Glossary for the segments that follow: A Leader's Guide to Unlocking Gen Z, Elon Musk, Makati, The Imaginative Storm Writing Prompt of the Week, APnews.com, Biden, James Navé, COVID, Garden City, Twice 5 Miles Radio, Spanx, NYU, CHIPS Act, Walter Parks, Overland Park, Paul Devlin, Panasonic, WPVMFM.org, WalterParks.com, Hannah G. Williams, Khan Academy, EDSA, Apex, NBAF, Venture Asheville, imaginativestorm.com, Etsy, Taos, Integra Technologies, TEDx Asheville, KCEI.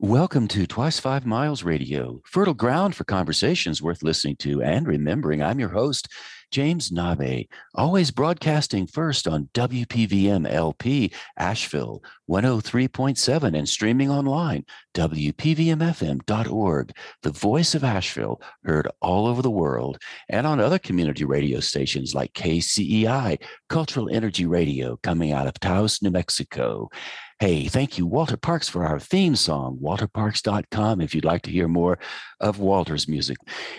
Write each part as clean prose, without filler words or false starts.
Welcome to Twice 5 Miles Radio, fertile ground for conversations worth listening to and remembering. I'm your host, James Navé, always broadcasting first on WPVM LP, Asheville, 103.7, and streaming online, WPVMFM.org, the voice of Asheville, heard all over the world, and on other community radio stations like KCEI, Cultural Energy Radio, coming out of Taos, New Mexico. Hey, thank you, Walter Parks, for our theme song, WalterParks.com, if you'd like to hear more of Walter's music.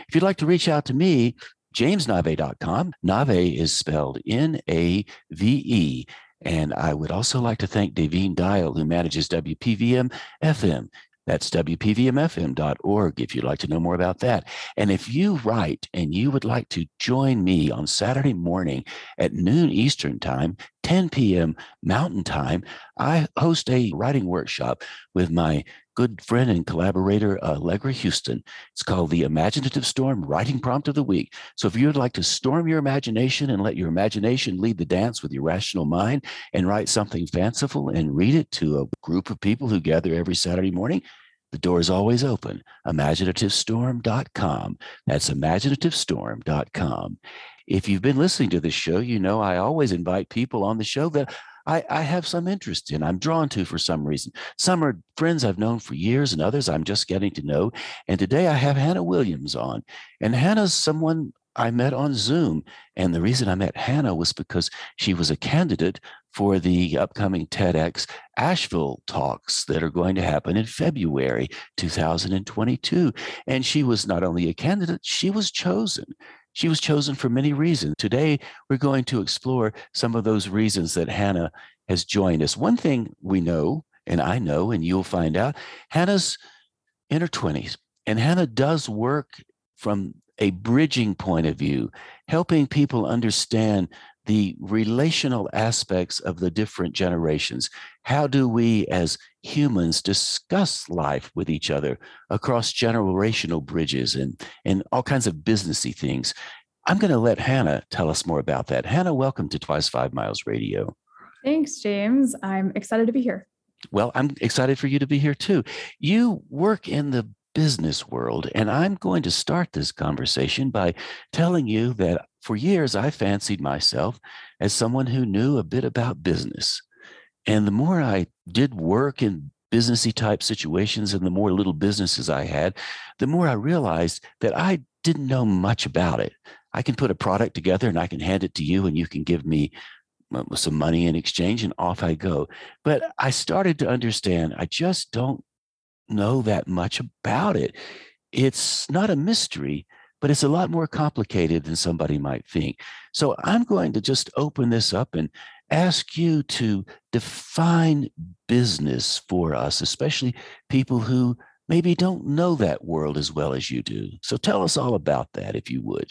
If you'd like to reach out to me, JamesNave.com. Nave is spelled N-A-V-E. And I would also like to thank Davyne Dial, who manages WPVM FM. That's WPVMFM.org if you'd like to know more about that. And if you write and you would like to join me on Saturday morning at noon Eastern Time, 10 p.m. Mountain Time, I host a writing workshop with my good friend and collaborator, Allegra Houston. It's called The Imaginative Storm Writing Prompt of the Week. So if you'd like to storm your imagination and let your imagination lead the dance with your rational mind and write something fanciful and read it to a group of people who gather every Saturday morning, the door is always open, imaginativestorm.com. That's imaginativestorm.com. If you've been listening to this show, you know I always invite people on the show that I have some interest in, I'm drawn to for some reason. Some are friends I've known for years and others I'm just getting to know. And today I have Hannah Williams on. And Hannah's someone I met on Zoom. And the reason I met Hannah was because she was a candidate for the upcoming TEDx Asheville talks that are going to happen in February 2022. And she was not only a candidate, she was chosen. She was chosen for many reasons. Today, we're going to explore some of those reasons that Hannah has joined us. One thing we know, and I know, and you'll find out, Hannah's in her 20s, and Hannah does work from a bridging point of view, helping people understand the relational aspects of the different generations. How do we as humans discuss life with each other across generational bridges and all kinds of businessy things? I'm going to let Hannah tell us more about that. Hannah, welcome to Twice 5 Miles Radio. Thanks, James. I'm excited to be here. Well, I'm excited for you to be here too. You work in the business world, and I'm going to start this conversation by telling you that for years I fancied myself as someone who knew a bit about business. And the more I did work in businessy type situations and the more little businesses I had, the more I realized that I didn't know much about it. I can put a product together and I can hand it to you and you can give me some money in exchange and off I go. But I started to understand I just don't know that much about it. It's not a mystery, but it's a lot more complicated than somebody might think. So I'm going to just open this up and ask you to define business for us, especially people who maybe don't know that world as well as you do. So tell us all about that, if you would.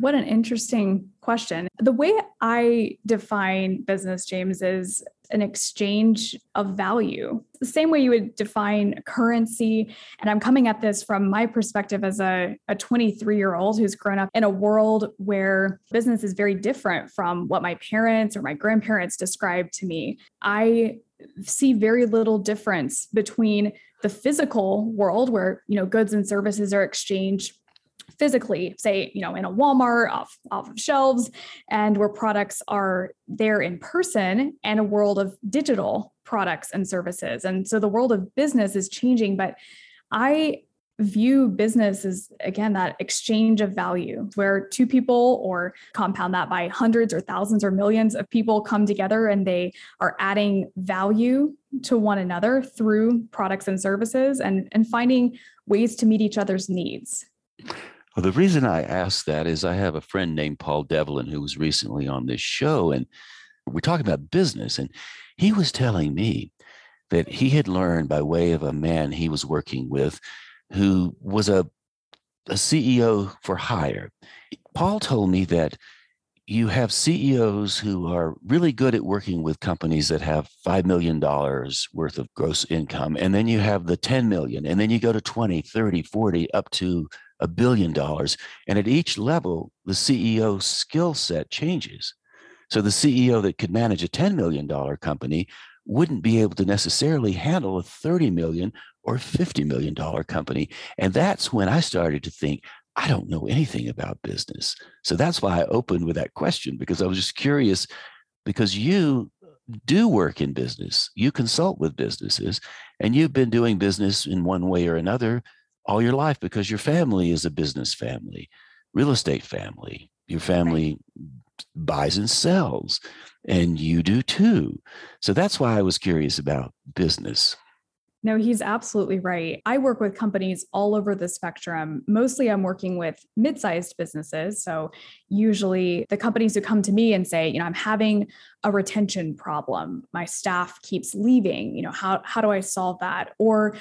What an interesting question. The way I define business, James, is an exchange of value. The same way you would define currency. And I'm coming at this from my perspective as a 23-year-old who's grown up in a world where business is very different from what my parents or my grandparents described to me. I see very little difference between the physical world where, goods and services are exchanged physically, say, in a Walmart off of shelves, and where products are there in person, and a world of digital products and services. And so the world of business is changing, but I view business as, again, that exchange of value where two people, or compound that by hundreds or thousands or millions of people, come together and they are adding value to one another through products and services and finding ways to meet each other's needs. Well, the reason I ask that is I have a friend named Paul Devlin who was recently on this show, and we're talking about business, and he was telling me that he had learned by way of a man he was working with who was a CEO for hire. Paul told me that you have CEOs who are really good at working with companies that have $5 million worth of gross income, and then you have the 10 million, and then you go to 20, 30, 40, up to $1 billion. And at each level, the CEO skill set changes. So the CEO that could manage a $10 million company wouldn't be able to necessarily handle a $30 million or $50 million company. And that's when I started to think, I don't know anything about business. So that's why I opened with that question, because I was just curious, because you do work in business, you consult with businesses, and you've been doing business in one way or another all your life, because your family is a business family, real estate family. Your family buys and sells, and you do too. So that's why I was curious about business. No, he's absolutely right. I work with companies all over the spectrum. Mostly I'm working with mid-sized businesses. So usually the companies who come to me and say, I'm having a retention problem. My staff keeps leaving. How do I solve that? Or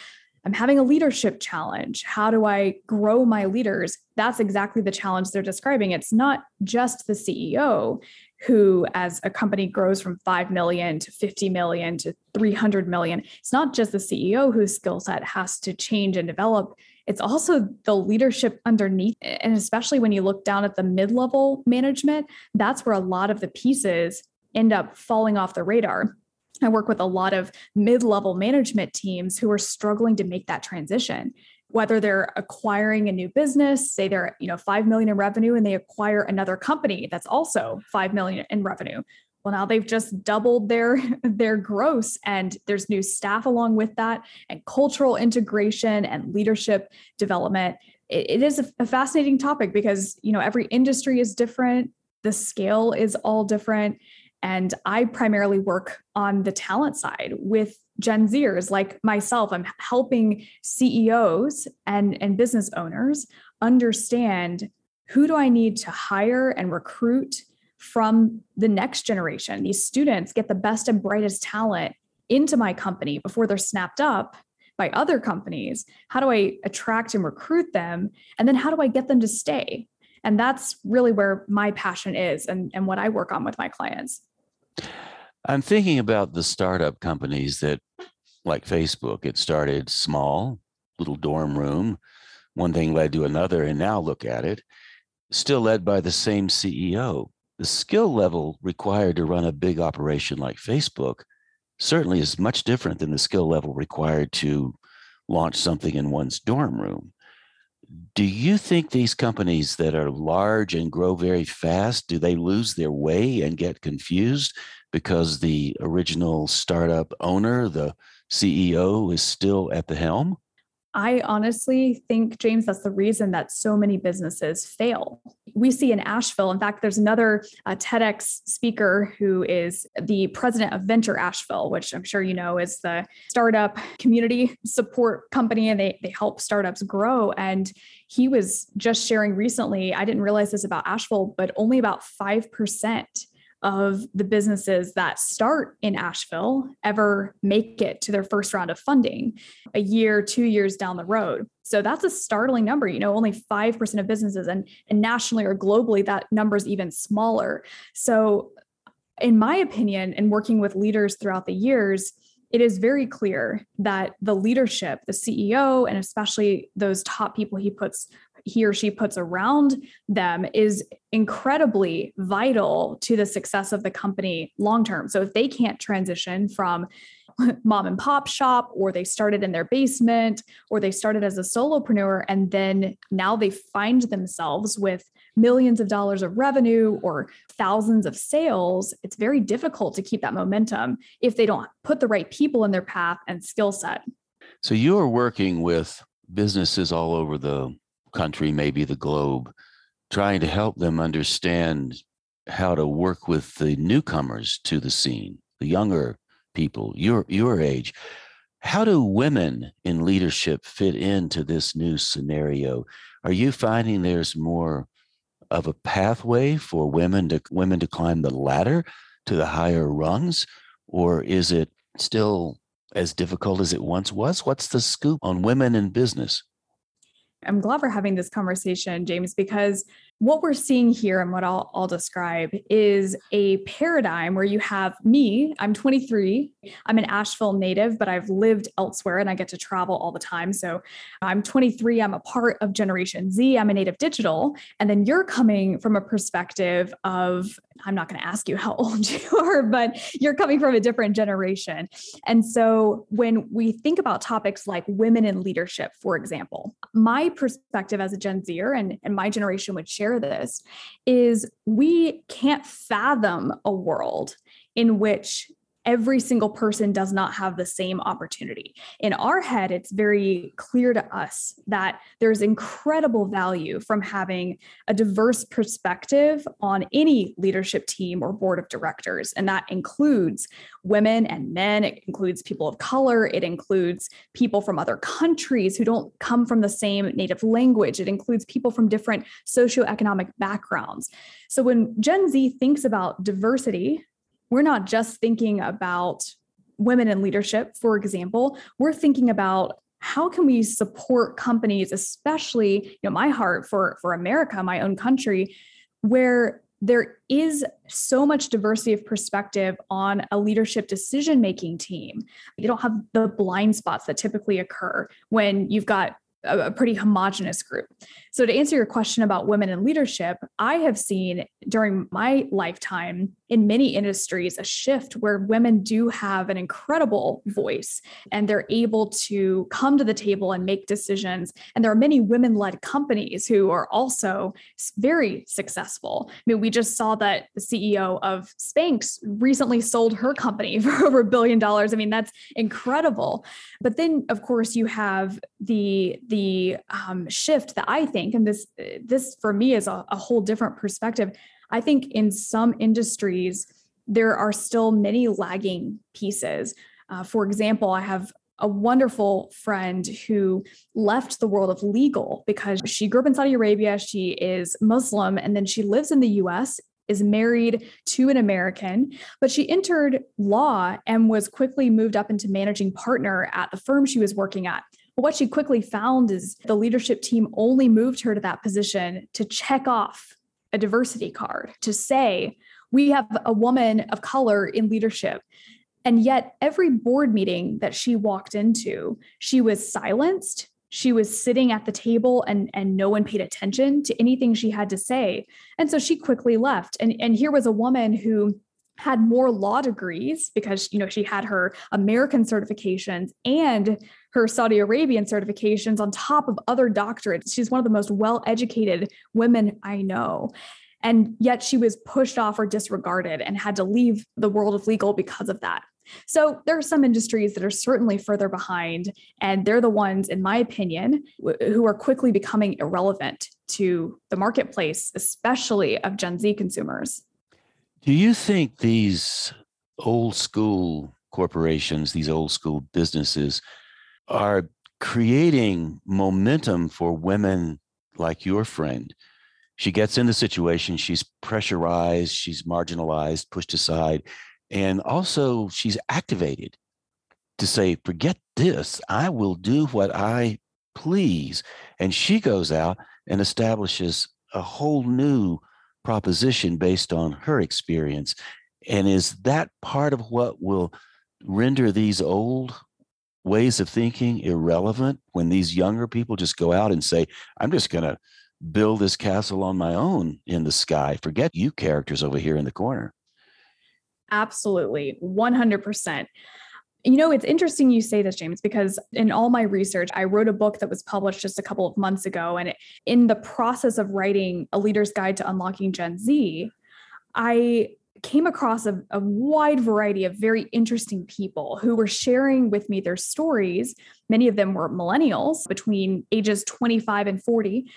I'm having a leadership challenge. How do I grow my leaders? That's exactly the challenge they're describing. It's not just the CEO who, as a company grows from 5 million to 50 million to 300 million, it's not just the CEO whose skill set has to change and develop. It's also the leadership underneath it. And especially when you look down at the mid-level management, that's where a lot of the pieces end up falling off the radar. I work with a lot of mid-level management teams who are struggling to make that transition, whether they're acquiring a new business, say they're, 5 million in revenue, and they acquire another company that's also 5 million in revenue. Well, now they've just doubled their gross, and there's new staff along with that, and cultural integration and leadership development. It is a fascinating topic because, every industry is different. The scale is all different. And I primarily work on the talent side with Gen Zers like myself. I'm helping CEOs and business owners understand, who do I need to hire and recruit from the next generation? These students, get the best and brightest talent into my company before they're snapped up by other companies. How do I attract and recruit them? And then how do I get them to stay? And that's really where my passion is and what I work on with my clients. I'm thinking about the startup companies that, like Facebook, it started small, little dorm room. One thing led to another, and now look at it, still led by the same CEO. The skill level required to run a big operation like Facebook certainly is much different than the skill level required to launch something in one's dorm room. Do you think these companies that are large and grow very fast, do they lose their way and get confused because the original startup owner, the CEO, is still at the helm? I honestly think, James, that's the reason that so many businesses fail. We see in Asheville, in fact, there's another TEDx speaker who is the president of Venture Asheville, which I'm sure is the startup community support company, and they help startups grow. And he was just sharing recently, I didn't realize this about Asheville, but only about 5% of the businesses that start in Asheville ever make it to their first round of funding a year, 2 years down the road. So that's a startling number, only 5% of businesses, and nationally or globally, that number is even smaller. So in my opinion, and working with leaders throughout the years, it is very clear that the leadership, the CEO, and especially those top people he or she puts around them, is incredibly vital to the success of the company long-term. So if they can't transition from mom and pop shop, or they started in their basement, or they started as a solopreneur, and then now they find themselves with millions of dollars of revenue or thousands of sales, it's very difficult to keep that momentum if they don't put the right people in their path and skill set. So you're working with businesses all over the country, maybe the globe, trying to help them understand how to work with the newcomers to the scene, the younger people, your age. How do women in leadership fit into this new scenario? Are you finding there's more of a pathway for women to climb the ladder to the higher rungs, or is it still as difficult as it once was? What's the scoop on women in business? I'm glad we're having this conversation, James, because what we're seeing here and what I'll describe is a paradigm where you have me, I'm 23, I'm an Asheville native, but I've lived elsewhere and I get to travel all the time. So I'm 23, I'm a part of Generation Z, I'm a native digital. And then you're coming from a perspective of, I'm not going to ask you how old you are, but you're coming from a different generation. And so when we think about topics like women in leadership, for example, my perspective as a Gen Zer and my generation would share this is we can't fathom a world in which every single person does not have the same opportunity. In our head, it's very clear to us that there's incredible value from having a diverse perspective on any leadership team or board of directors. And that includes women and men, it includes people of color, it includes people from other countries who don't come from the same native language, it includes people from different socioeconomic backgrounds. So when Gen Z thinks about diversity, we're not just thinking about women in leadership, for example. We're thinking about how can we support companies, especially, my heart for America, my own country, where there is so much diversity of perspective on a leadership decision-making team. You don't have the blind spots that typically occur when you've got a pretty homogenous group. So to answer your question about women in leadership, I have seen during my lifetime in many industries a shift where women do have an incredible voice and they're able to come to the table and make decisions. And there are many women-led companies who are also very successful. I mean, we just saw that the CEO of Spanx recently sold her company for over $1 billion. I mean, that's incredible. But then, of course, you have the shift that I think, and this for me is a whole different perspective. I think in some industries, there are still many lagging pieces. For example, I have a wonderful friend who left the world of legal because she grew up in Saudi Arabia, she is Muslim, and then she lives in the US, is married to an American, but she entered law and was quickly moved up into managing partner at the firm she was working at. But what she quickly found is the leadership team only moved her to that position to check off a diversity card, to say, we have a woman of color in leadership. And yet every board meeting that she walked into, she was silenced. She was sitting at the table and no one paid attention to anything she had to say. And so she quickly left. And here was a woman who had more law degrees because, she had her American certifications and her Saudi Arabian certifications on top of other doctorates. She's one of the most well-educated women I know. And yet she was pushed off or disregarded and had to leave the world of legal because of that. So there are some industries that are certainly further behind, and they're the ones, in my opinion, who are quickly becoming irrelevant to the marketplace, especially of Gen Z consumers. Do you think these old school corporations, these old school businesses are creating momentum for women like your friend? She gets in the situation, she's pressurized, she's marginalized, pushed aside, and also she's activated to say, forget this, I will do what I please. And she goes out and establishes a whole new proposition based on her experience. And is that part of what will render these old ways of thinking irrelevant when these younger people just go out and say, I'm just going to build this castle on my own in the sky. Forget you characters over here in the corner. Absolutely. 100%. It's interesting you say this, James, because in all my research, I wrote a book that was published just a couple of months ago. And in the process of writing A Leader's Guide to Unlocking Gen Z, I came across a wide variety of very interesting people who were sharing with me their stories. Many of them were millennials between ages 25 and 40.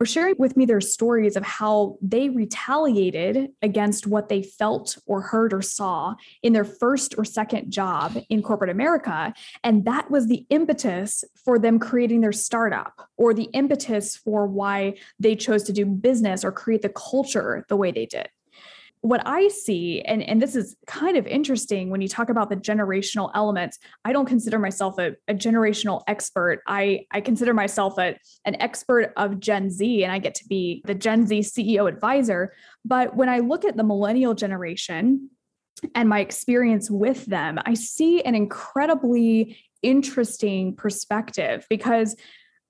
Were sharing with me their stories of how they retaliated against what they felt or heard or saw in their first or second job in corporate America. And that was the impetus for them creating their startup, or the impetus for why they chose to do business or create the culture the way they did. what I see, and this is kind of interesting when you talk about the generational elements, I don't consider myself a generational expert. I consider myself an expert of Gen Z, and I get to be the Gen Z CEO advisor. But when I look at the millennial generation and my experience with them, I see an incredibly interesting perspective, because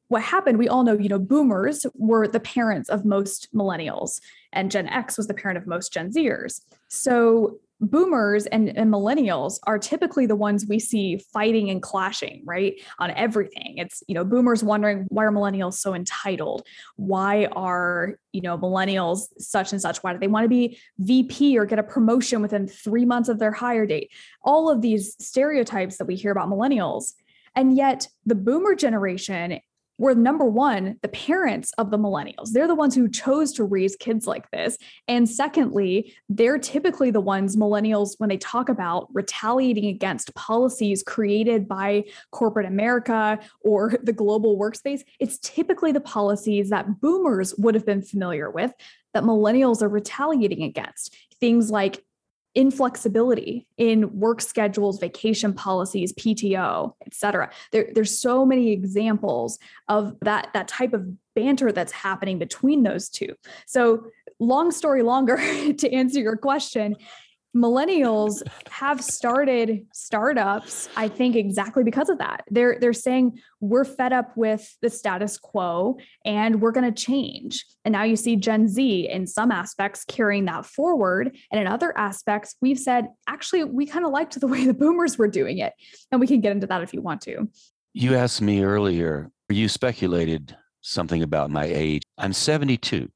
what happened, we all know, boomers were the parents of most millennials, and Gen X was the parent of most Gen Zers. So boomers and millennials are typically the ones we see fighting and clashing, right? On everything. It's, boomers wondering, why are millennials so entitled? Why are, millennials such and such? Why do they want to be VP or get a promotion within 3 months of their hire date? All of these stereotypes that we hear about millennials. And yet the boomer generation were, number one, the parents of the millennials. They're the ones who chose to raise kids like this. And secondly, they're typically the ones millennials, when they talk about retaliating against policies created by corporate America or the global workspace, it's typically the policies that boomers would have been familiar with that millennials are retaliating against. Things like inflexibility in work schedules, vacation policies, PTO, et cetera. There's so many examples of that type of banter that's happening between those two. So long story longer, to answer your question, millennials have started startups, I think, exactly because of that. They're saying, we're fed up with the status quo and we're going to change. And now you see Gen Z in some aspects carrying that forward. And in other aspects, we've said, actually, we kind of liked the way the boomers were doing it. And we can get into that if you want to. You asked me earlier, you speculated something about my age. I'm 72,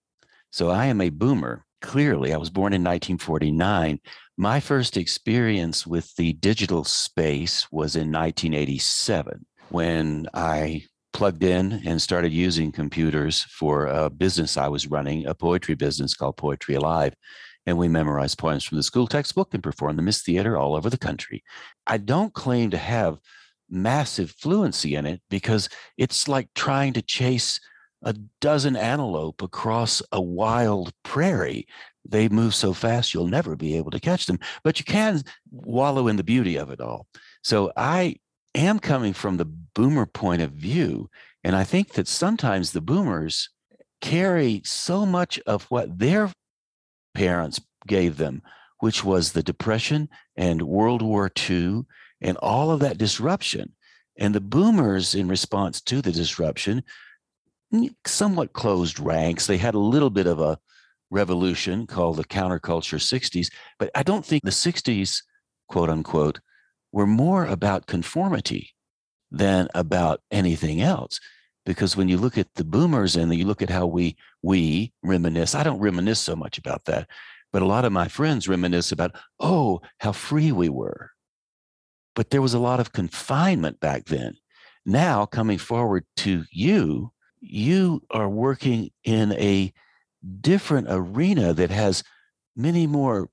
so I am a boomer. Clearly, I was born in 1949. My first experience with the digital space was in 1987, when I plugged in and started using computers for a business I was running, a poetry business called Poetry Alive. And we memorized poems from the school textbook and performed the Miss Theater all over the country. I don't claim to have massive fluency in it, because it's like trying to chase a dozen antelope across a wild prairie. They move so fast, you'll never be able to catch them, but you can wallow in the beauty of it all. So I am coming from the boomer point of view. And I think that sometimes the boomers carry so much of what their parents gave them, which was the Depression and World War II and all of that disruption. And the boomers, in response to the disruption, somewhat closed ranks. They had a little bit of a revolution called the counterculture 60s, but I don't think the 60s, quote unquote, were more about conformity than about anything else. Because when you look at the boomers and you look at how we reminisce, I don't reminisce so much about that, but a lot of my friends reminisce about, oh, how free we were. But there was a lot of confinement back then. Now, coming forward to you are working in a different arena that has many more,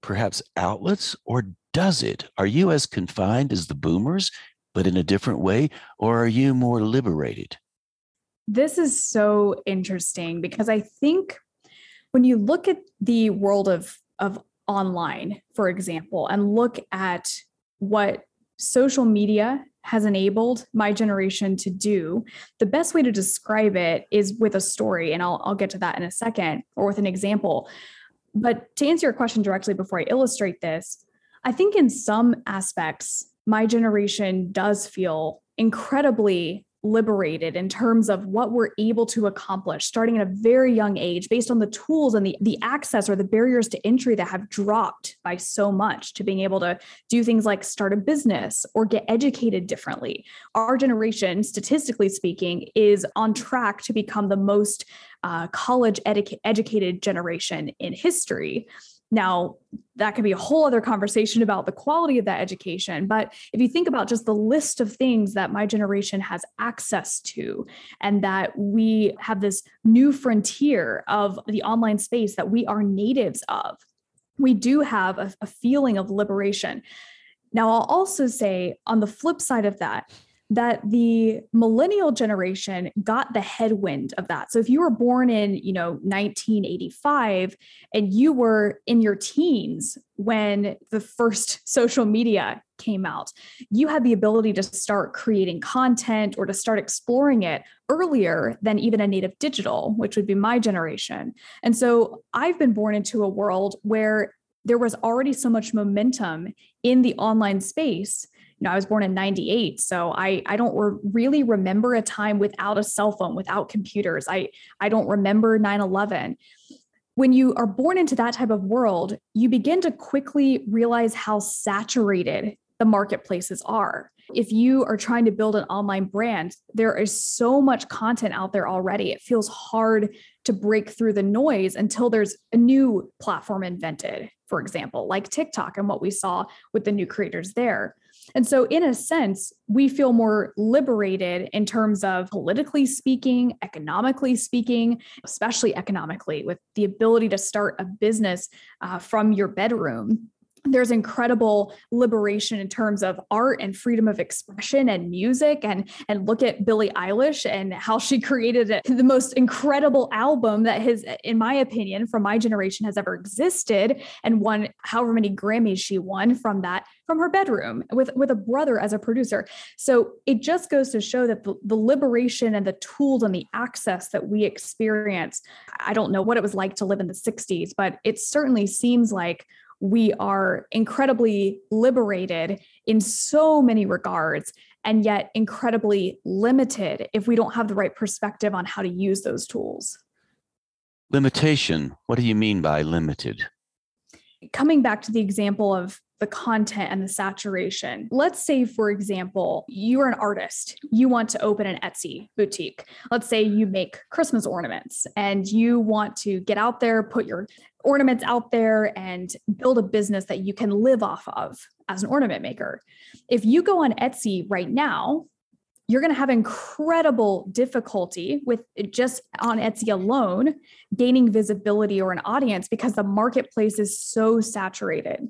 perhaps, outlets, or does it? Are you as confined as the boomers, but in a different way, or are you more liberated? This is so interesting, because I think when you look at the world of online, for example, and look at what social media has enabled my generation to do, the best way to describe it is with a story, and I'll get to that in a second, or with an example. But to answer your question directly before I illustrate this, I think in some aspects, my generation does feel incredibly liberated in terms of what we're able to accomplish starting at a very young age, based on the tools and the access or the barriers to entry that have dropped by so much, to being able to do things like start a business or get educated differently. Our generation, statistically speaking, is on track to become the most college educated generation in history. Now, that could be a whole other conversation about the quality of that education. But if you think about just the list of things that my generation has access to, and that we have this new frontier of the online space that we are natives of, we do have a feeling of liberation. Now, I'll also say, on the flip side of that, that the millennial generation got the headwind of that. So if you were born in, 1985 and you were in your teens when the first social media came out, you had the ability to start creating content or to start exploring it earlier than even a native digital, which would be my generation. And so I've been born into a world where there was already so much momentum in the online space. I was born in 98, so I don't really remember a time without a cell phone, without computers. I don't remember 9/11. When you are born into that type of world, you begin to quickly realize how saturated the marketplaces are. If you are trying to build an online brand, there is so much content out there already. It feels hard to break through the noise until there's a new platform invented, for example, like TikTok and what we saw with the new creators there. And so in a sense, we feel more liberated in terms of politically speaking, economically speaking, especially economically, with the ability to start a business from your bedroom. There's incredible liberation in terms of art and freedom of expression and music. And look at Billie Eilish and how she created the most incredible album that has, in my opinion, from my generation has ever existed, and won however many Grammys she won from that, from her bedroom with a brother as a producer. So it just goes to show that the liberation and the tools and the access that we experience, I don't know what it was like to live in the 60s, but it certainly seems like we are incredibly liberated in so many regards, and yet incredibly limited if we don't have the right perspective on how to use those tools. Limitation. What do you mean by limited? Coming back to the example of the content and the saturation. Let's say, for example, you are an artist. You want to open an Etsy boutique. Let's say you make Christmas ornaments and you want to get out there, put your ornaments out there, and build a business that you can live off of as an ornament maker. If you go on Etsy right now, you're going to have incredible difficulty with just on Etsy alone gaining visibility or an audience because the marketplace is so saturated.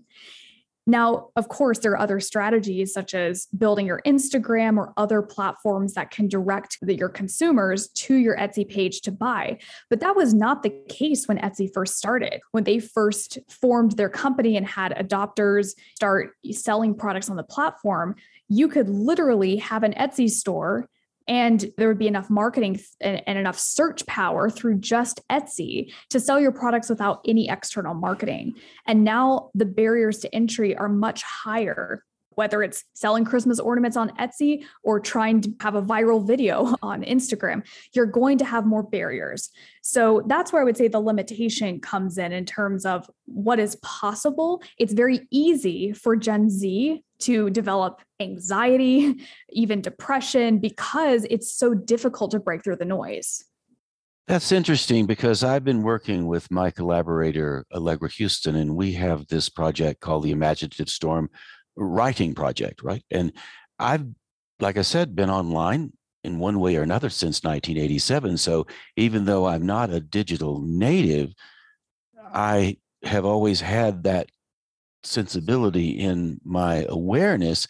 Now, of course, there are other strategies such as building your Instagram or other platforms that can direct your consumers to your Etsy page to buy. But that was not the case when Etsy first started. When they first formed their company and had adopters start selling products on the platform, you could literally have an Etsy store and there would be enough marketing and enough search power through just Etsy to sell your products without any external marketing. And now the barriers to entry are much higher, whether it's selling Christmas ornaments on Etsy or trying to have a viral video on Instagram, you're going to have more barriers. So that's where I would say the limitation comes in terms of what is possible. It's very easy for Gen Z to develop anxiety, even depression, because it's so difficult to break through the noise. That's interesting because I've been working with my collaborator, Allegra Houston, and we have this project called The Imaginative Storm Writing Project, right? And I've, like I said, been online in one way or another since 1987. So even though I'm not a digital native, I have always had that sensibility in my awareness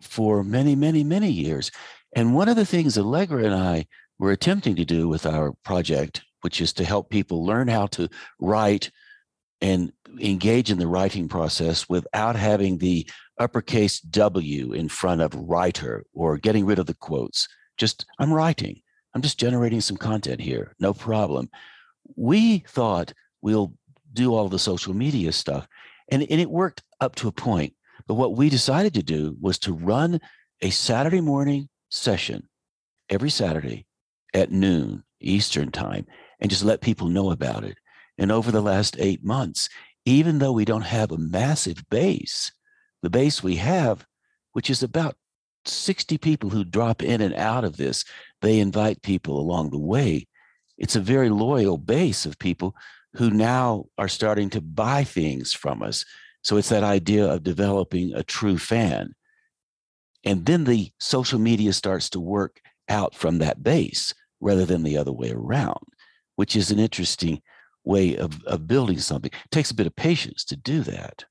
for many, many, many years. And one of the things Allegra and I were attempting to do with our project, which is to help people learn how to write and engage in the writing process without having the uppercase W in front of writer or getting rid of the quotes. Just, I'm writing. I'm just generating some content here. No problem. We thought we'll do all the social media stuff. And it worked up to a point. But what we decided to do was to run a Saturday morning session every Saturday at noon Eastern time and just let people know about it. And over the last 8 months, even though we don't have a massive base, the base we have, which is about 60 people who drop in and out of this, they invite people along the way. It's a very loyal base of people who now are starting to buy things from us. So it's that idea of developing a true fan. And then the social media starts to work out from that base rather than the other way around, which is an interesting way of building something. It takes a bit of patience to do that.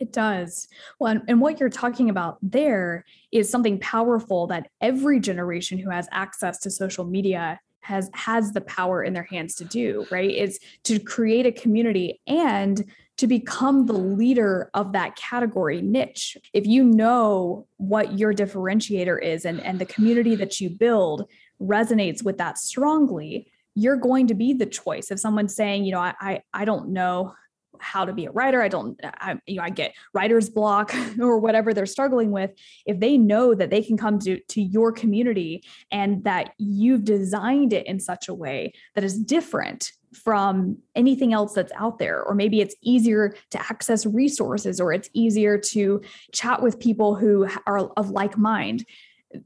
It does. Well, and what you're talking about there is something powerful that every generation who has access to social media has the power in their hands to do, right? It's to create a community and to become the leader of that category niche. If you know what your differentiator is and the community that you build resonates with that strongly, you're going to be the choice. If someone's saying, you know, I don't know how to be a writer, I get writer's block or whatever they're struggling with. If they know that they can come to your community and that you've designed it in such a way that is different from anything else that's out there, or maybe it's easier to access resources, or it's easier to chat with people who are of like mind,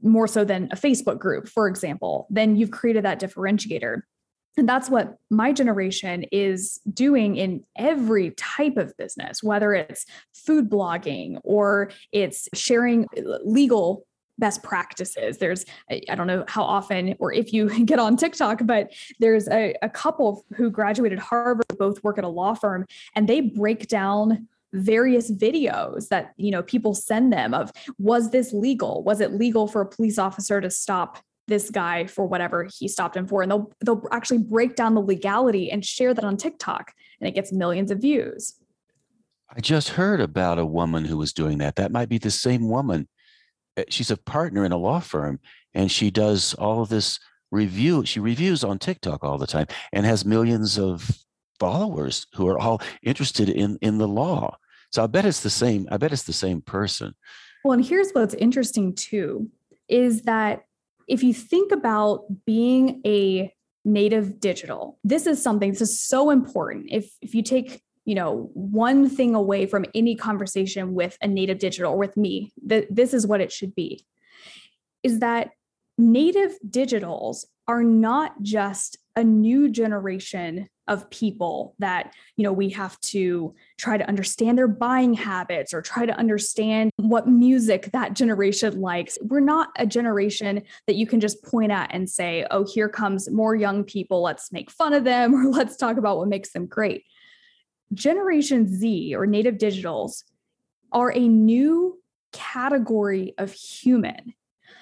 more so than a Facebook group, for example, then you've created that differentiator. And that's what my generation is doing in every type of business, whether it's food blogging or it's sharing legal best practices. There's, I don't know how often or if you get on TikTok, but there's a couple who graduated Harvard, both work at a law firm, and they break down various videos that, you know, people send them of, was this legal? Was it legal for a police officer to stop this guy for whatever he stopped him for? And they'll actually break down the legality and share that on TikTok, and it gets millions of views. I just heard about a woman who was doing that. That might be the same woman. She's a partner in a law firm, and she does all of this review. She reviews on TikTok all the time and has millions of followers who are all interested in the law. So I bet it's the same. I bet it's the same person. Well, and here's what's interesting too, is that if you think about being a native digital, this is so important. If you take, you know, one thing away from any conversation with a native digital or with me, this is what it should be, is that native digitals are not just a new generation of people that, you know, we have to try to understand their buying habits or try to understand what music that generation likes. We're not a generation that you can just point at and say, oh, here comes more young people, let's make fun of them, or let's talk about what makes them great. Generation Z or native digitals are a new category of human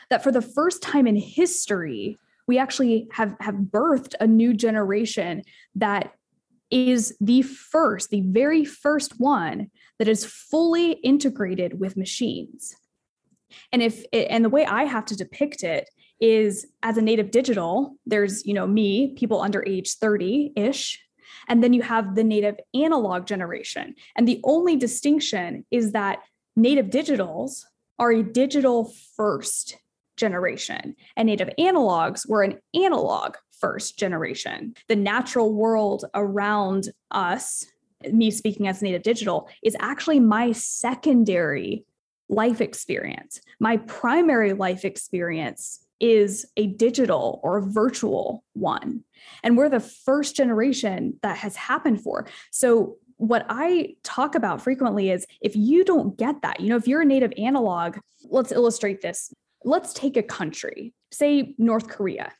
that for the first time in history, we actually have birthed a new generation that is the very first one that is fully integrated with machines. And the way I have to depict it is as a native digital, there's, you know, me, people under age 30-ish, and then you have the native analog generation. And the only distinction is that native digitals are a digital first generation, and native analogs were an analog first generation. The natural world around us, me speaking as native digital, is actually my secondary life experience. My primary life experience is a digital or a virtual one. And we're the first generation that has happened for. So what I talk about frequently is if you don't get that, you know, if you're a native analog, let's illustrate this. Let's take a country, say North Korea.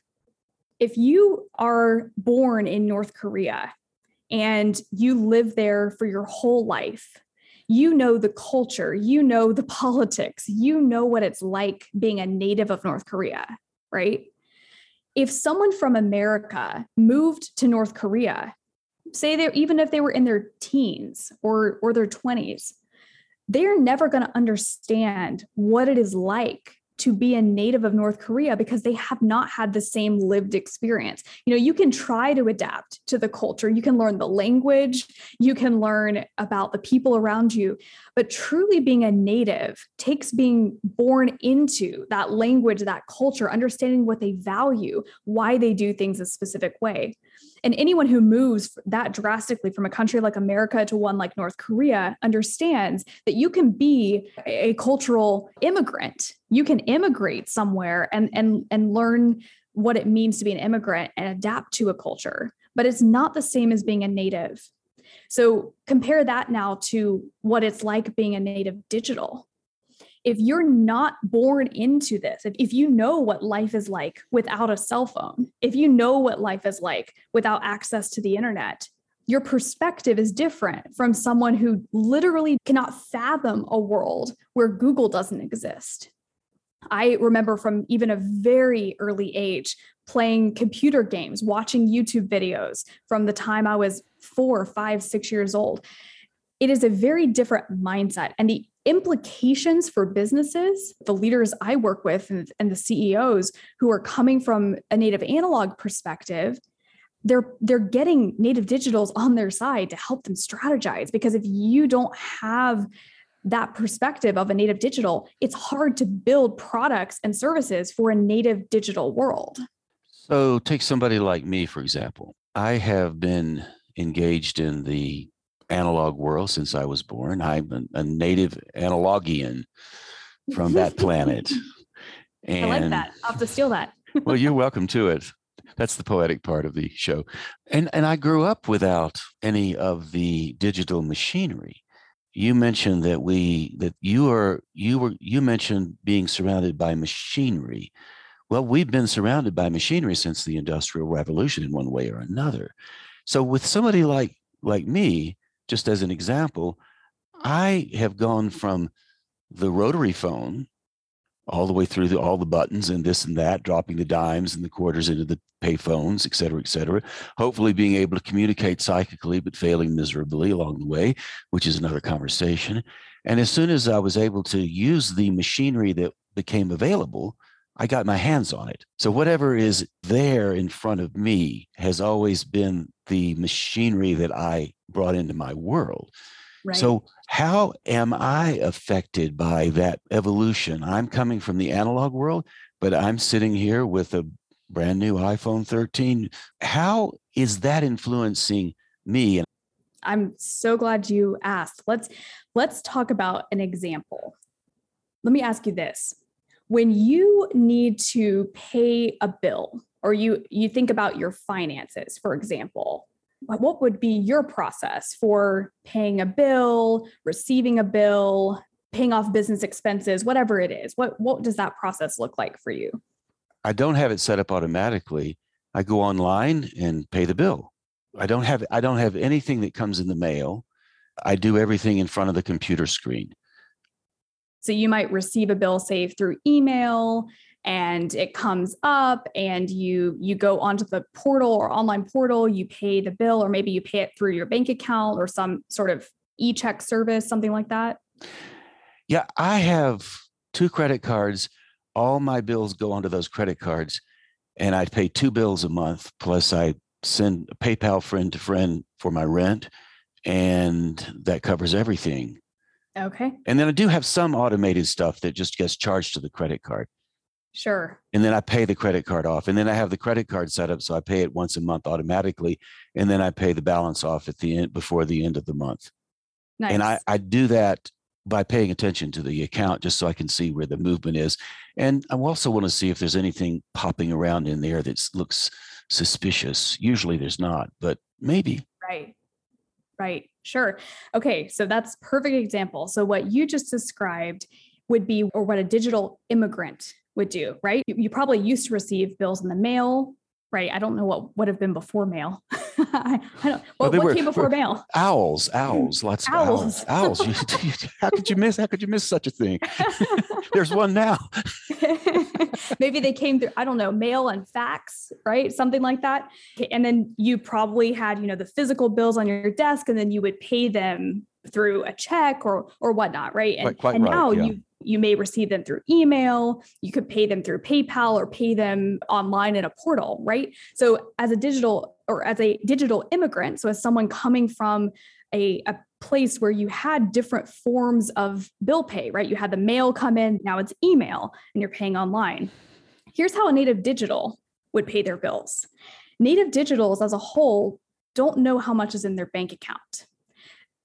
If you are born in North Korea and you live there for your whole life, you know the culture, you know the politics, you know what it's like being a native of North Korea, right? If someone from America moved to North Korea, say that even if they were in their teens or their 20s, they're never going to understand what it is like to be a native of North Korea because they have not had the same lived experience. You know, you can try to adapt to the culture. You can learn the language. You can learn about the people around you. But truly being a native takes being born into that language, that culture, understanding what they value, why they do things a specific way. And anyone who moves that drastically from a country like America to one like North Korea understands that you can be a cultural immigrant. You can immigrate somewhere and learn what it means to be an immigrant and adapt to a culture, but it's not the same as being a native. So compare that now to what it's like being a native digital. If you're not born into this, if you know what life is like without a cell phone, if you know what life is like without access to the internet, your perspective is different from someone who literally cannot fathom a world where Google doesn't exist. I remember from even a very early age playing computer games, watching YouTube videos from the time I was 4, 5, 6 years old. It is a very different mindset. And the implications for businesses, the leaders I work with and the CEOs who are coming from a native analog perspective, they're getting native digitals on their side to help them strategize. Because if you don't have that perspective of a native digital, it's hard to build products and services for a native digital world. So take somebody like me, for example. I have been engaged in the analog world since I was born. I'm a native analogian from that planet. And I like that. I'll have to steal that. Well, you're welcome to it. That's the poetic part of the show. And I grew up without any of the digital machinery. You mentioned that you mentioned being surrounded by machinery. Well, we've been surrounded by machinery since the Industrial Revolution in one way or another. So with somebody like me, just as an example, I have gone from the rotary phone all the way through all the buttons and this and that, dropping the dimes and the quarters into the pay phones, et cetera, et cetera. Hopefully being able to communicate psychically, but failing miserably along the way, which is another conversation. And as soon as I was able to use the machinery that became available, I got my hands on it. So whatever is there in front of me has always been the machinery that I brought into my world. Right. So how am I affected by that evolution? I'm coming from the analog world, but I'm sitting here with a brand new iPhone 13. How is that influencing me? I'm so glad you asked. Let's talk about an example. Let me ask you this. When you need to pay a bill, or you think about your finances, for example, what would be your process for paying a bill, receiving a bill, paying off business expenses, whatever it is? What does that process look like for you? I don't have it set up automatically. I go online and pay the bill. I don't have anything that comes in the mail. I do everything in front of the computer screen. So you might receive a bill, say, through email, and it comes up and you go onto the portal or online portal, you pay the bill, or maybe you pay it through your bank account or some sort of e-check service, something like that. Yeah, I have 2 credit cards. All my bills go onto those credit cards, and I pay 2 bills a month. Plus I send PayPal friend to friend for my rent, and that covers everything. Okay. And then I do have some automated stuff that just gets charged to the credit card. Sure. And then I pay the credit card off. And then I have the credit card set up, so I pay it once a month automatically. And then I pay the balance off at the end, before the end of the month. Nice. And I do that by paying attention to the account, just so I can see where the movement is. And I also want to see if there's anything popping around in there that looks suspicious. Usually there's not, but maybe. Right. Sure. Okay. So that's a perfect example. So what you just described would be, or what a digital immigrant would do, right? You probably used to receive bills in the mail, right? I don't know what would have been before mail. What came before mail? Owls, lots of owls. How could you miss such a thing? There's one now. Maybe they came through, I don't know, mail and fax, right? Something like that. And then you probably had, the physical bills on your desk, and then you would pay them through a check or whatnot, right? And, You may receive them through email. You could pay them through PayPal or pay them online in a portal, right? So as a digital immigrant, so as someone coming from a place where you had different forms of bill pay, right? You had the mail come in, now it's email, and you're paying online. Here's how a native digital would pay their bills. Native digitals as a whole don't know how much is in their bank account.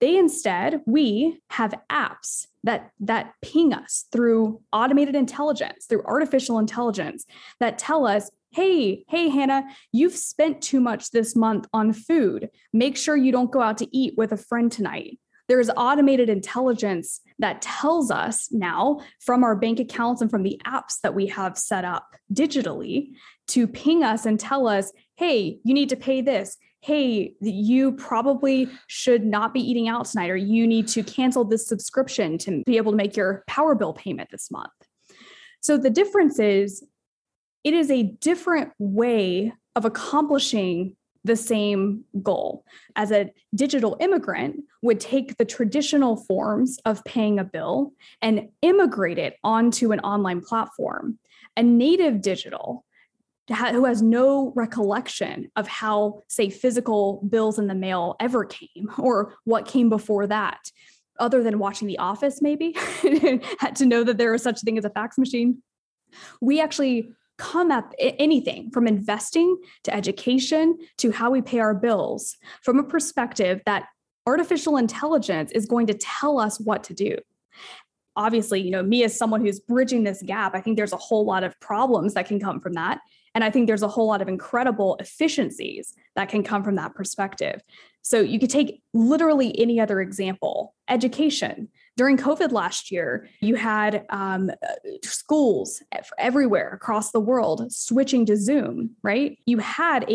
They instead, we have apps that ping us through automated intelligence, through artificial intelligence, that tell us, hey, Hannah, you've spent too much this month on food. Make sure you don't go out to eat with a friend tonight. There is automated intelligence that tells us now from our bank accounts and from the apps that we have set up digitally to ping us and tell us, hey, you need to pay this. hey, you probably should not be eating out tonight, or you need to cancel this subscription to be able to make your power bill payment this month. So the difference is, it is a different way of accomplishing the same goal. As a digital immigrant would take the traditional forms of paying a bill and immigrate it onto an online platform, a native digital who has no recollection of how, say, physical bills in the mail ever came, or what came before that, other than watching The Office, maybe, had to know that there was such a thing as a fax machine. We actually come at anything from investing to education to how we pay our bills from a perspective that artificial intelligence is going to tell us what to do. Obviously, you know, me as someone who's bridging this gap, I think there's a whole lot of problems that can come from that. And I think there's a whole lot of incredible efficiencies that can come from that perspective. So you could take literally any other example. Education. During COVID last year, you had schools everywhere across the world switching to Zoom, right? You had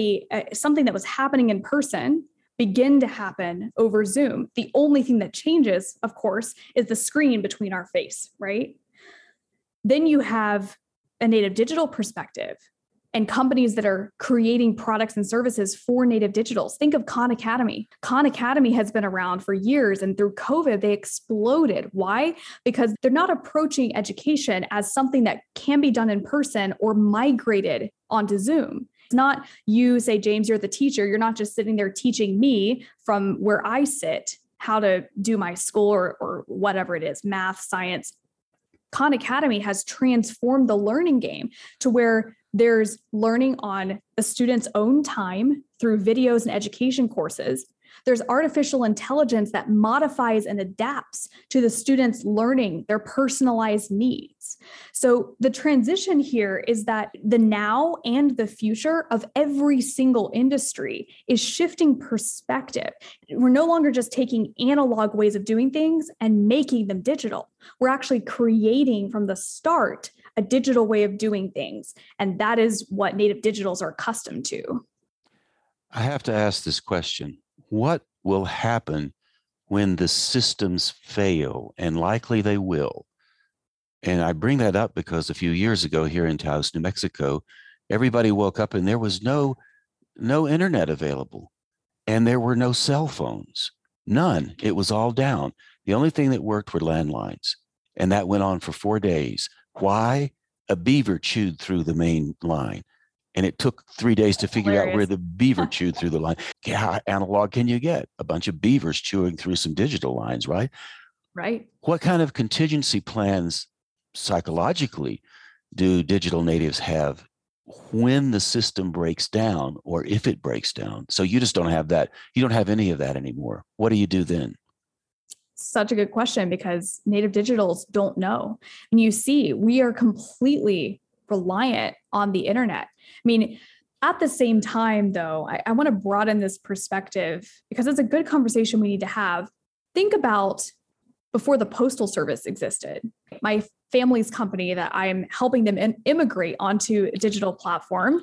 something that was happening in person begin to happen over Zoom. The only thing that changes, of course, is the screen between our face, right? Then you have a native digital perspective and companies that are creating products and services for native digitals. Think of Khan Academy. Khan Academy has been around for years, and through COVID, they exploded. Why? Because they're not approaching education as something that can be done in person or migrated onto Zoom. It's not you say, James, you're the teacher. You're not just sitting there teaching me from where I sit how to do my school or whatever it is, math, science. Khan Academy has transformed the learning game to where there's learning on the student's own time through videos and education courses. There's artificial intelligence that modifies and adapts to the student's learning, their personalized needs. So the transition here is that the now and the future of every single industry is shifting perspective. We're no longer just taking analog ways of doing things and making them digital. We're actually creating from the start a digital way of doing things. And that is what native digitals are accustomed to. I have to ask this question. What will happen when the systems fail? And likely they will. And I bring that up because a few years ago here in Taos, New Mexico, everybody woke up and there was no internet available. And there were no cell phones, none. It was all down. The only thing that worked were landlines. And that went on for 4 days. Why? A beaver chewed through the main line. And it took 3 days to figure out where the beaver chewed through the line. How analog can you get? A bunch of beavers chewing through some digital lines, right? Right. What kind of contingency plans psychologically do digital natives have when the system breaks down, or if it breaks down? So you just don't have that. You don't have any of that anymore. What do you do then? Such a good question, because native digitals don't know. And you see, we are completely reliant on the internet. I mean, at the same time, though, I want to broaden this perspective because it's a good conversation we need to have. Think about before the Postal Service existed. My family's company that I'm helping them immigrate onto a digital platform,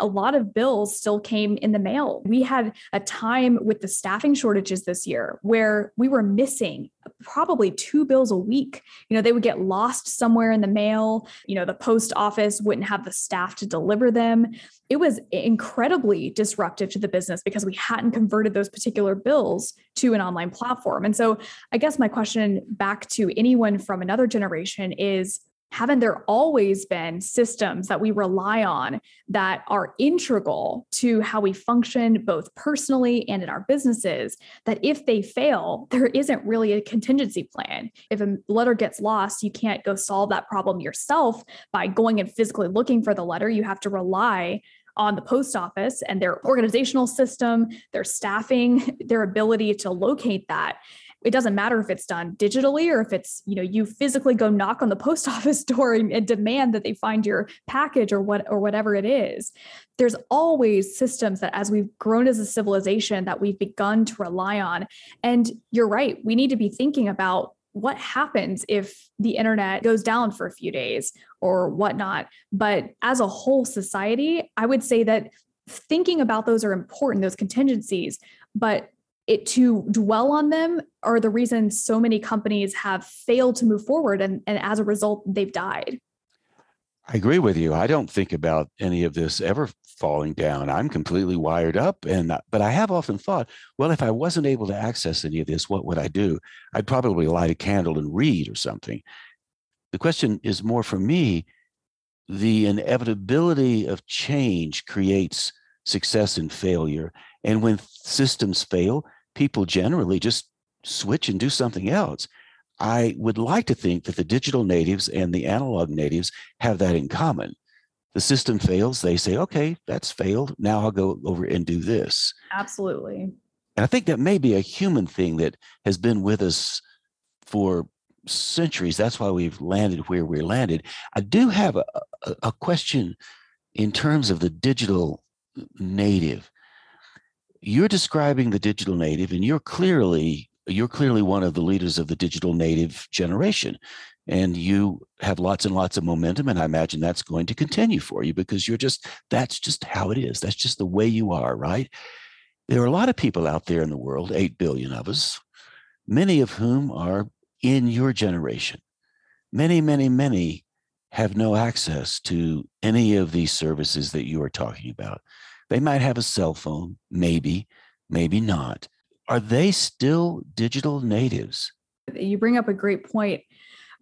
a lot of bills still came in the mail. We had a time with the staffing shortages this year where we were missing probably 2 bills a week. You know, they would get lost somewhere in the mail. You know, the post office wouldn't have the staff to deliver them. It was incredibly disruptive to the business because we hadn't converted those particular bills to an online platform. And so I guess my question back to anyone from another generation is, haven't there always been systems that we rely on that are integral to how we function both personally and in our businesses, that if they fail, there isn't really a contingency plan? If a letter gets lost, you can't go solve that problem yourself by going and physically looking for the letter. You have to rely on the post office and their organizational system, their staffing, their ability to locate that. It doesn't matter if it's done digitally or if it's, you know, you physically go knock on the post office door and demand that they find your package or whatever it is. There's always systems that, as we've grown as a civilization, that we've begun to rely on. And you're right, we need to be thinking about what happens if the internet goes down for a few days or whatnot. But as a whole society, I would say that thinking about those are important, those contingencies, but to dwell on them are the reason so many companies have failed to move forward. And as a result, they've died. I agree with you. I don't think about any of this ever falling down. I'm completely wired up. But I have often thought, well, if I wasn't able to access any of this, what would I do? I'd probably light a candle and read or something. The question is more for me, the inevitability of change creates success and failure. And when systems fail, people generally just switch and do something else. I would like to think that the digital natives and the analog natives have that in common. The system fails, they say, okay, that's failed. Now I'll go over and do this. Absolutely. And I think that may be a human thing that has been with us for centuries. That's why we've landed where we're landed. I do have a question in terms of the digital native. You're describing the digital native, and you're clearly one of the leaders of the digital native generation, and you have lots and lots of momentum. And I imagine that's going to continue for you because that's just how it is. That's just the way you are, right? There are a lot of people out there in the world, 8 billion of us, many of whom are in your generation. Many, many, many have no access to any of these services that you are talking about. They might have a cell phone, maybe, maybe not. Are they still digital natives? You bring up a great point.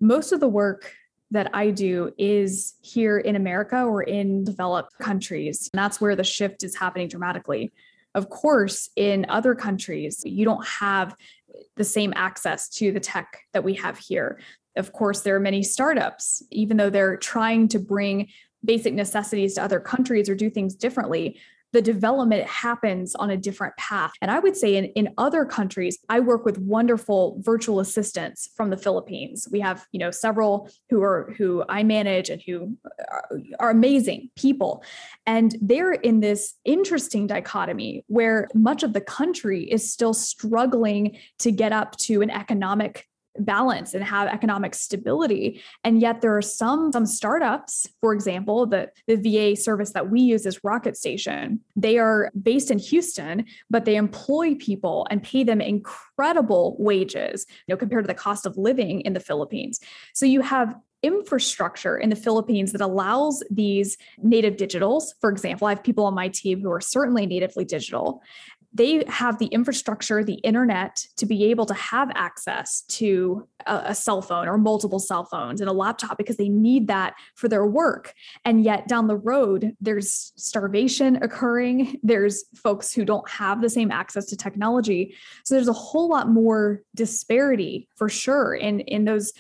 Most of the work that I do is here in America or in developed countries. And that's where the shift is happening dramatically. Of course, in other countries, you don't have the same access to the tech that we have here. Of course, there are many startups, even though they're trying to bring basic necessities to other countries or do things differently. The development happens on a different path. And I would say in other countries, I work with wonderful virtual assistants from the Philippines. We have, several who I manage and who are amazing people. And they're in this interesting dichotomy where much of the country is still struggling to get up to an economic balance and have economic stability. And yet there are some startups, for example, the VA service that we use is Rocket Station. They are based in Houston, but they employ people and pay them incredible wages, compared to the cost of living in the Philippines. So you have infrastructure in the Philippines that allows these native digitals. For example, I have people on my team who are certainly natively digital. They have the infrastructure, the internet, to be able to have access to a cell phone or multiple cell phones and a laptop because they need that for their work. And yet down the road, there's starvation occurring. There's folks who don't have the same access to technology. So there's a whole lot more disparity for sure in those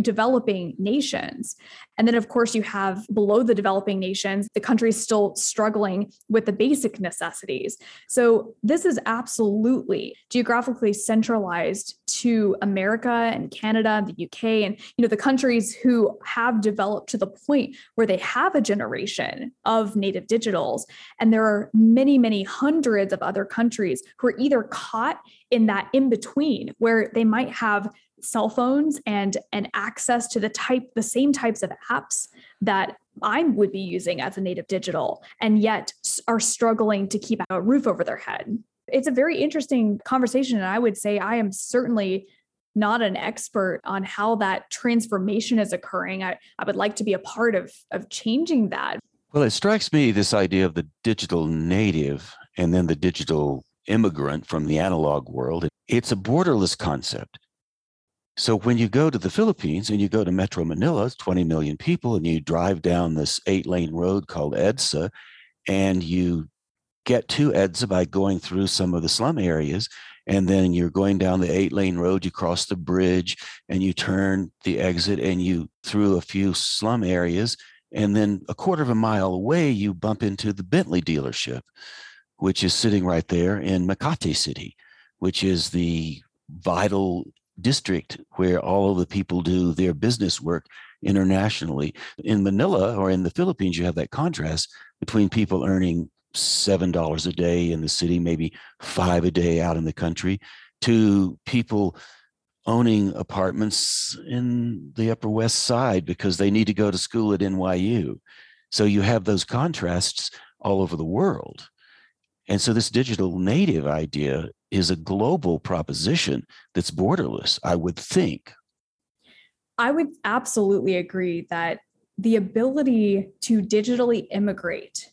developing nations. And then, of course, you have below the developing nations, the countries still struggling with the basic necessities. So this is absolutely geographically centralized to America and Canada and the UK and the countries who have developed to the point where they have a generation of native digitals. And there are many, many hundreds of other countries who are either caught in that in between where they might have cell phones and access to the same types of apps that I would be using as a native digital, and yet are struggling to keep a roof over their head. It's a very interesting conversation. And I would say I am certainly not an expert on how that transformation is occurring. I would like to be a part of changing that. Well, it strikes me this idea of the digital native and then the digital immigrant from the analog world. It's a borderless concept. So when you go to the Philippines and you go to Metro Manila, it's 20 million people, and you drive down this 8-lane road called EDSA, and you get to EDSA by going through some of the slum areas, and then you're going down the 8-lane road, you cross the bridge, and you turn the exit, and you through a few slum areas, and then a quarter of a mile away, you bump into the Bentley dealership, which is sitting right there in Makati City, which is the vital district where all of the people do their business work internationally. In Manila or in the Philippines, you have that contrast between people earning $7 a day in the city, maybe $5 a day out in the country, to people owning apartments in the Upper West Side because they need to go to school at NYU. So you have those contrasts all over the world. And so this digital native idea is a global proposition that's borderless, I would think. I would absolutely agree that the ability to digitally immigrate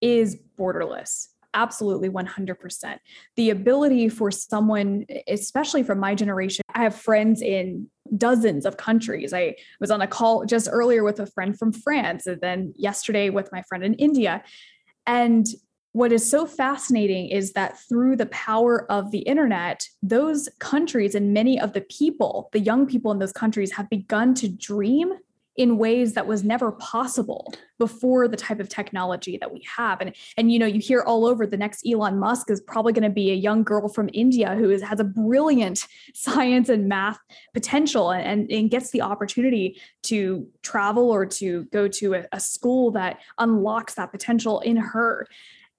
is borderless. Absolutely, 100%. The ability for someone, especially from my generation, I have friends in dozens of countries. I was on a call just earlier with a friend from France, and then yesterday with my friend in India. And what is so fascinating is that through the power of the internet, those countries and many of the people, the young people in those countries, have begun to dream in ways that was never possible before the type of technology that we have. And you know, you hear all over the next Elon Musk is probably going to be a young girl from India who has a brilliant science and math potential and gets the opportunity to travel or to go to a school that unlocks that potential in her.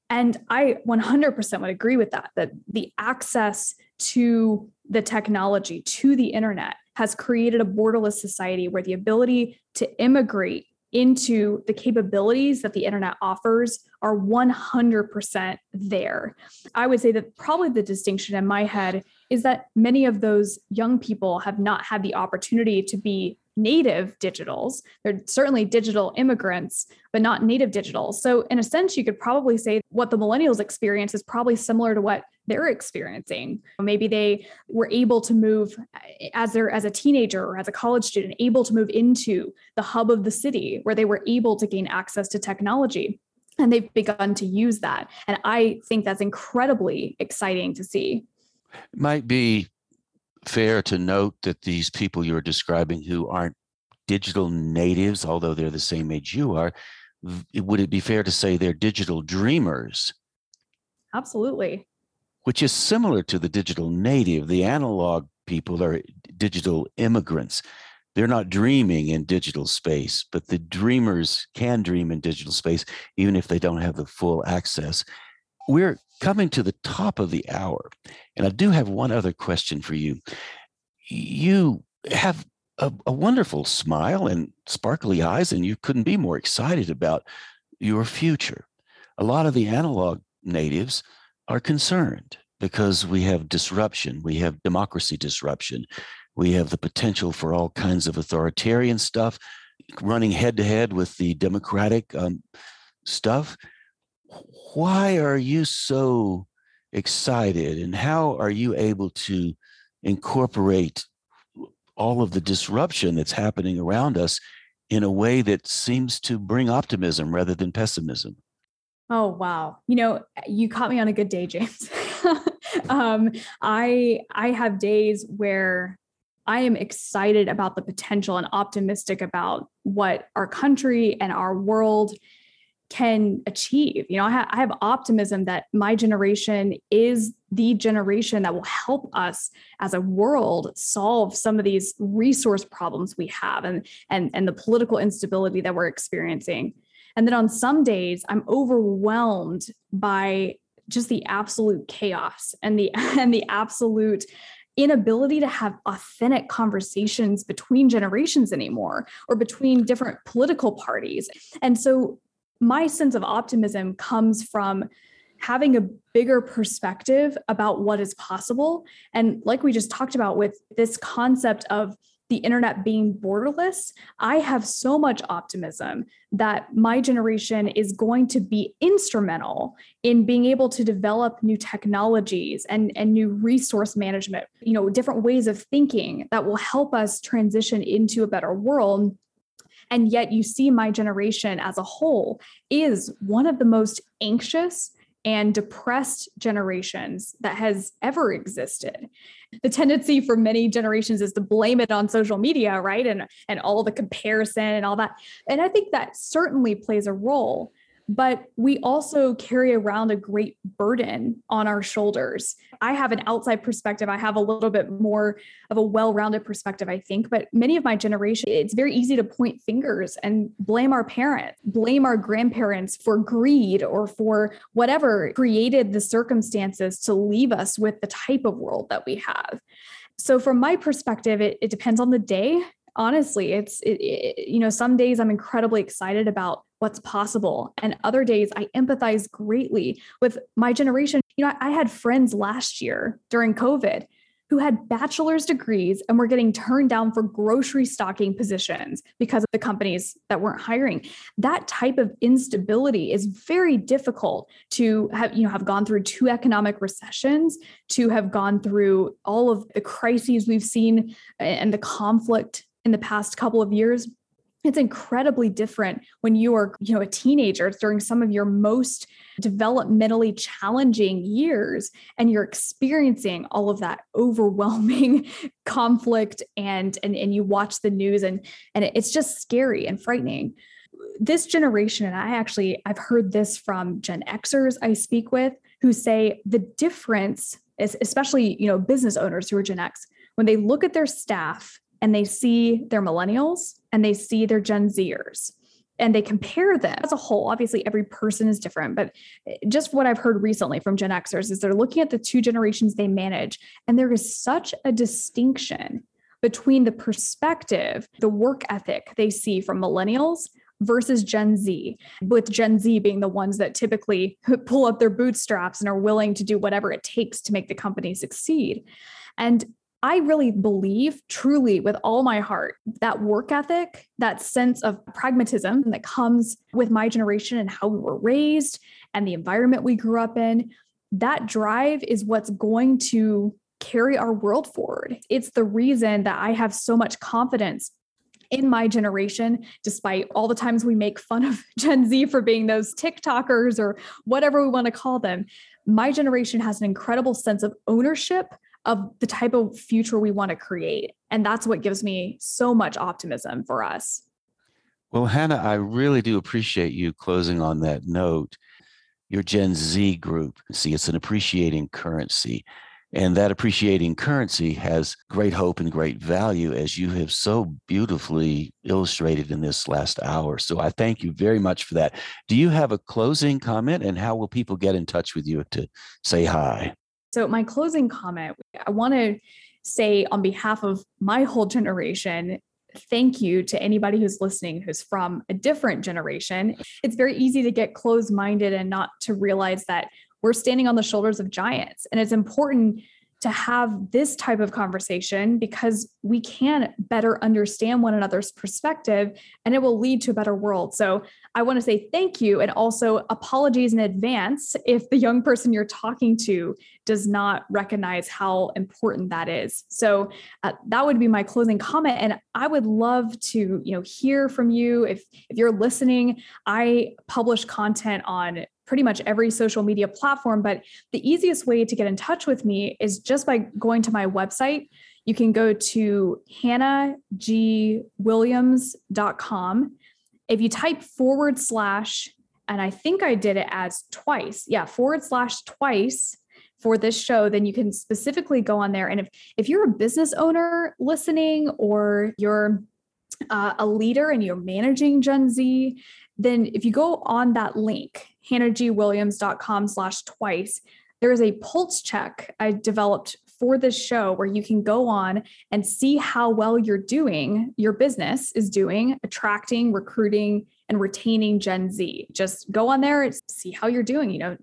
And I 100% would agree with that the access to the technology, to the internet, has created a borderless society where the ability to immigrate into the capabilities that the internet offers are 100% there. I would say that probably the distinction in my head is that many of those young people have not had the opportunity to be native digitals. They're certainly digital immigrants, but not native digitals. So in a sense, you could probably say what the millennials experience is probably similar to what they're experiencing. Maybe they were able to move as a teenager or as a college student, able to move into the hub of the city where they were able to gain access to technology. And they've begun to use that. And I think that's incredibly exciting to see. It might be fair to note that these people you're describing who aren't digital natives, although they're the same age you are, would it be fair to say they're digital dreamers? Absolutely. Which is similar to the digital native. The analog people are digital immigrants. They're not dreaming in digital space, but the dreamers can dream in digital space, even if they don't have the full access. We're coming to the top of the hour, and I do have one other question for you. You have a wonderful smile and sparkly eyes, and you couldn't be more excited about your future. A lot of the analog natives are concerned because we have disruption, we have democracy disruption, we have the potential for all kinds of authoritarian stuff, running head-to-head with the democratic stuff. Why are you so excited, and how are you able to incorporate all of the disruption that's happening around us in a way that seems to bring optimism rather than pessimism? Oh, wow. You know, you caught me on a good day, James. I have days where I am excited about the potential and optimistic about what our country and our world can achieve. You know, I have optimism that my generation is the generation that will help us as a world solve some of these resource problems we have and the political instability that we're experiencing. And then on some days, I'm overwhelmed by just the absolute chaos and the absolute inability to have authentic conversations between generations anymore, or between different political parties. And so my sense of optimism comes from having a bigger perspective about what is possible. And like we just talked about with this concept of the internet being borderless, I have so much optimism that my generation is going to be instrumental in being able to develop new technologies and new resource management, you know, different ways of thinking that will help us transition into a better world. And yet you see my generation as a whole is one of the most anxious and depressed generations that has ever existed. The tendency for many generations is to blame it on social media, right? And all the comparison and all that. And I think that certainly plays a role, but we also carry around a great burden on our shoulders. I have an outside perspective. I have a little bit more of a well-rounded perspective, I think, but many of my generation, it's very easy to point fingers and blame our parents, blame our grandparents for greed or for whatever created the circumstances to leave us with the type of world that we have. So from my perspective, it depends on the day. Honestly, it's, you know, some days I'm incredibly excited about what's possible. And other days I empathize greatly with my generation. You know, I had friends last year during COVID who had bachelor's degrees and were getting turned down for grocery stocking positions because of the companies that weren't hiring. That type of instability is very difficult to have, you know, have gone through two economic recessions, to have gone through all of the crises we've seen and the conflict in the past couple of years. It's incredibly different when you are, you know, a teenager during some of your most developmentally challenging years, and you're experiencing all of that overwhelming conflict and you watch the news and it's just scary and frightening. This generation, and I've heard this from Gen Xers I speak with, who say the difference is, especially, you know, business owners who are Gen X, when they look at their staff and they see their millennials and they see their Gen Zers and they compare them as a whole. Obviously, every person is different, but just what I've heard recently from Gen Xers is they're looking at the two generations they manage, and there is such a distinction between the perspective, the work ethic they see from millennials versus Gen Z, with Gen Z being the ones that typically pull up their bootstraps and are willing to do whatever it takes to make the company succeed. And I really believe truly with all my heart that work ethic, that sense of pragmatism that comes with my generation and how we were raised and the environment we grew up in, that drive is what's going to carry our world forward. It's the reason that I have so much confidence in my generation, despite all the times we make fun of Gen Z for being those TikTokers or whatever we want to call them. My generation has an incredible sense of ownership of the type of future we want to create. And that's what gives me so much optimism for us. Well, Hannah, I really do appreciate you closing on that note. Your Gen Z group, see, it's an appreciating currency. And that appreciating currency has great hope and great value, as you have so beautifully illustrated in this last hour. So I thank you very much for that. Do you have a closing comment, and how will people get in touch with you to say hi? So my closing comment, I want to say on behalf of my whole generation, thank you to anybody who's listening who's from a different generation. It's very easy to get closed-minded and not to realize that we're standing on the shoulders of giants. And it's important to have this type of conversation because we can better understand one another's perspective, and it will lead to a better world. So I want to say thank you, and also apologies in advance if the young person you're talking to does not recognize how important that is. So that would be my closing comment. And I would love to, you know, hear from you. If you're listening, I publish content on pretty much every social media platform, but the easiest way to get in touch with me is just by going to my website. You can go to hannahgwilliams.com. If you type / and I think I did it as twice. Yeah. /twice for this show, then you can specifically go on there. And if you're a business owner listening, or you're a leader and you're managing Gen Z, then if you go on that link, hannahgwilliams.com /twice, there is a pulse check I developed for this show where you can go on and see how well you're doing, your business is doing, attracting, recruiting, and retaining Gen Z. Just go on there and see how you're doing, you know,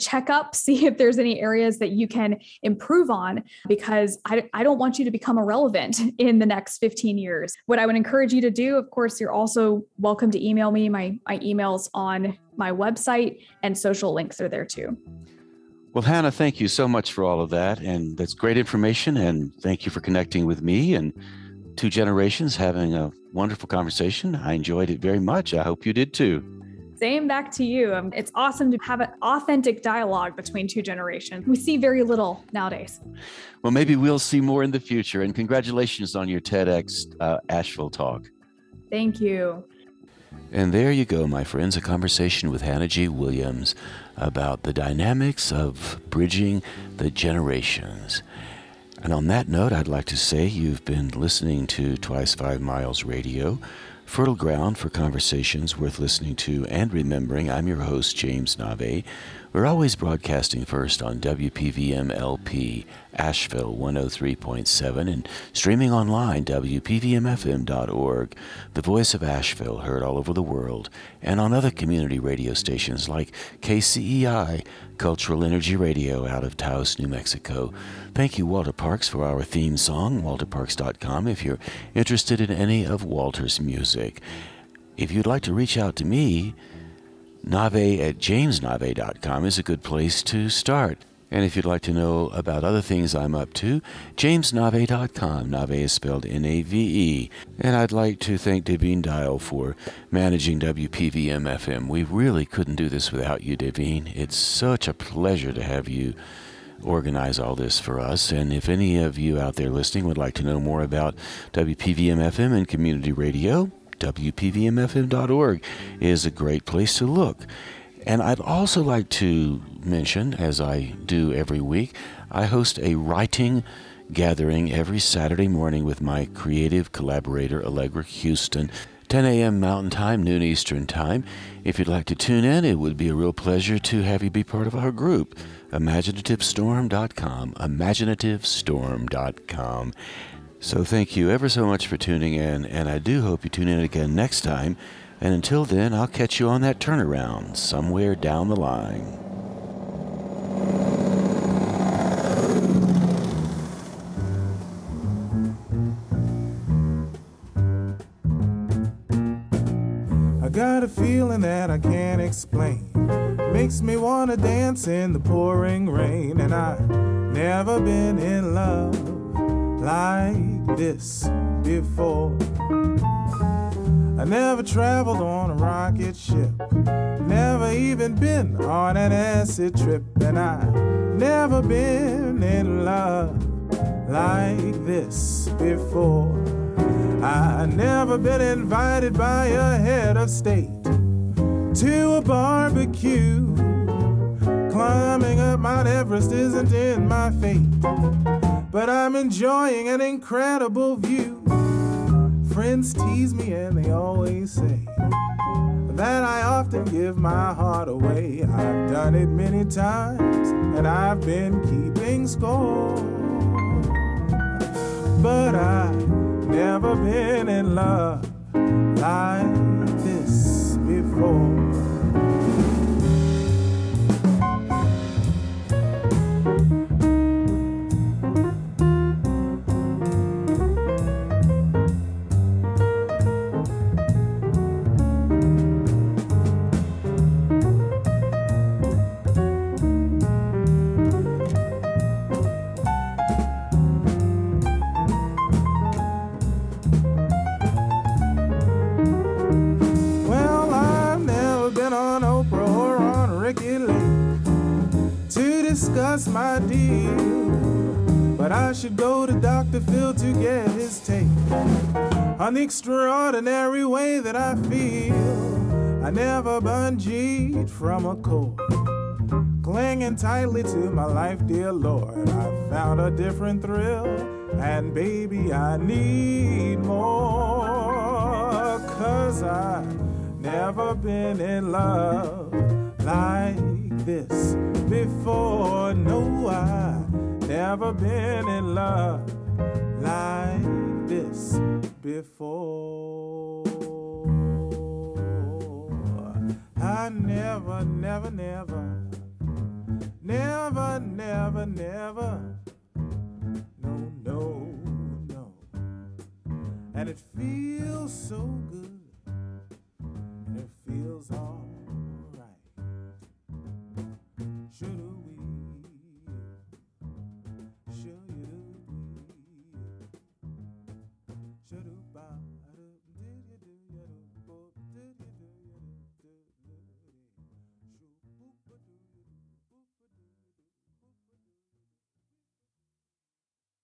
check up, see if there's any areas that you can improve on, because I don't want you to become irrelevant in the next 15 years. What I would encourage you to do, of course, you're also welcome to email me. My email's on my website, and social links are there too. Well, Hannah, thank you so much for all of that. And that's great information. And thank you for connecting with me and two generations, having a wonderful conversation. I enjoyed it very much. I hope you did too. Same back to you. It's awesome to have an authentic dialogue between two generations. We see very little nowadays. Well, maybe we'll see more in the future. And congratulations on your TEDx Asheville talk. Thank you. And there you go, my friends, a conversation with Hannah G. Williams about the dynamics of bridging the generations. And on that note, I'd like to say you've been listening to Twice 5 Miles Radio, fertile ground for conversations worth listening to and remembering. I'm your host, James Navé. We're always broadcasting first on WPVM LP, Asheville 103.7, and streaming online, WPVMFM.org, the voice of Asheville heard all over the world, and on other community radio stations like KCEI, Cultural Energy Radio out of Taos, New Mexico. Thank you, Walter Parks, for our theme song, WalterParks.com, if you're interested in any of Walter's music. If you'd like to reach out to me, nave@jamesnave.com is a good place to start. And if you'd like to know about other things I'm up to, jamesnave.com. Nave is spelled N-A-V-E. And I'd like to thank Davyne Dial for managing WPVM-FM. We really couldn't do this without you, Davyne. It's such a pleasure to have you organize all this for us. And if any of you out there listening would like to know more about WPVM-FM and community radio, WPVMFM.org is a great place to look. And I'd also like to mention, as I do every week, I host a writing gathering every Saturday morning with my creative collaborator, Allegra Houston, 10 a.m. Mountain Time, noon Eastern Time. If you'd like to tune in, it would be a real pleasure to have you be part of our group, imaginativestorm.com, imaginativestorm.com. So thank you ever so much for tuning in, and I do hope you tune in again next time. And until then, I'll catch you on that turnaround somewhere down the line. I got a feeling that I can't explain. Makes me want to dance in the pouring rain. And I've never been in love like this before. I never traveled on a rocket ship, never even been on an acid trip, and I've never been in love like this before. I've never been invited by a head of state to a barbecue. Climbing up Mount Everest isn't in my fate, but I'm enjoying an incredible view. Friends tease me and they always say that I often give my heart away. I've done it many times and I've been keeping score, but I've never been in love like this before. My deal, but I should go to Dr. Phil to get his take on the extraordinary way that I feel. I never bungeed from a cord, clinging tightly to my life, dear Lord. I found a different thrill, and baby, I need more, 'cause I've never been in love like this before. No, I've never been in love like this before. I never, no. And it feels so good, and it feels all. Should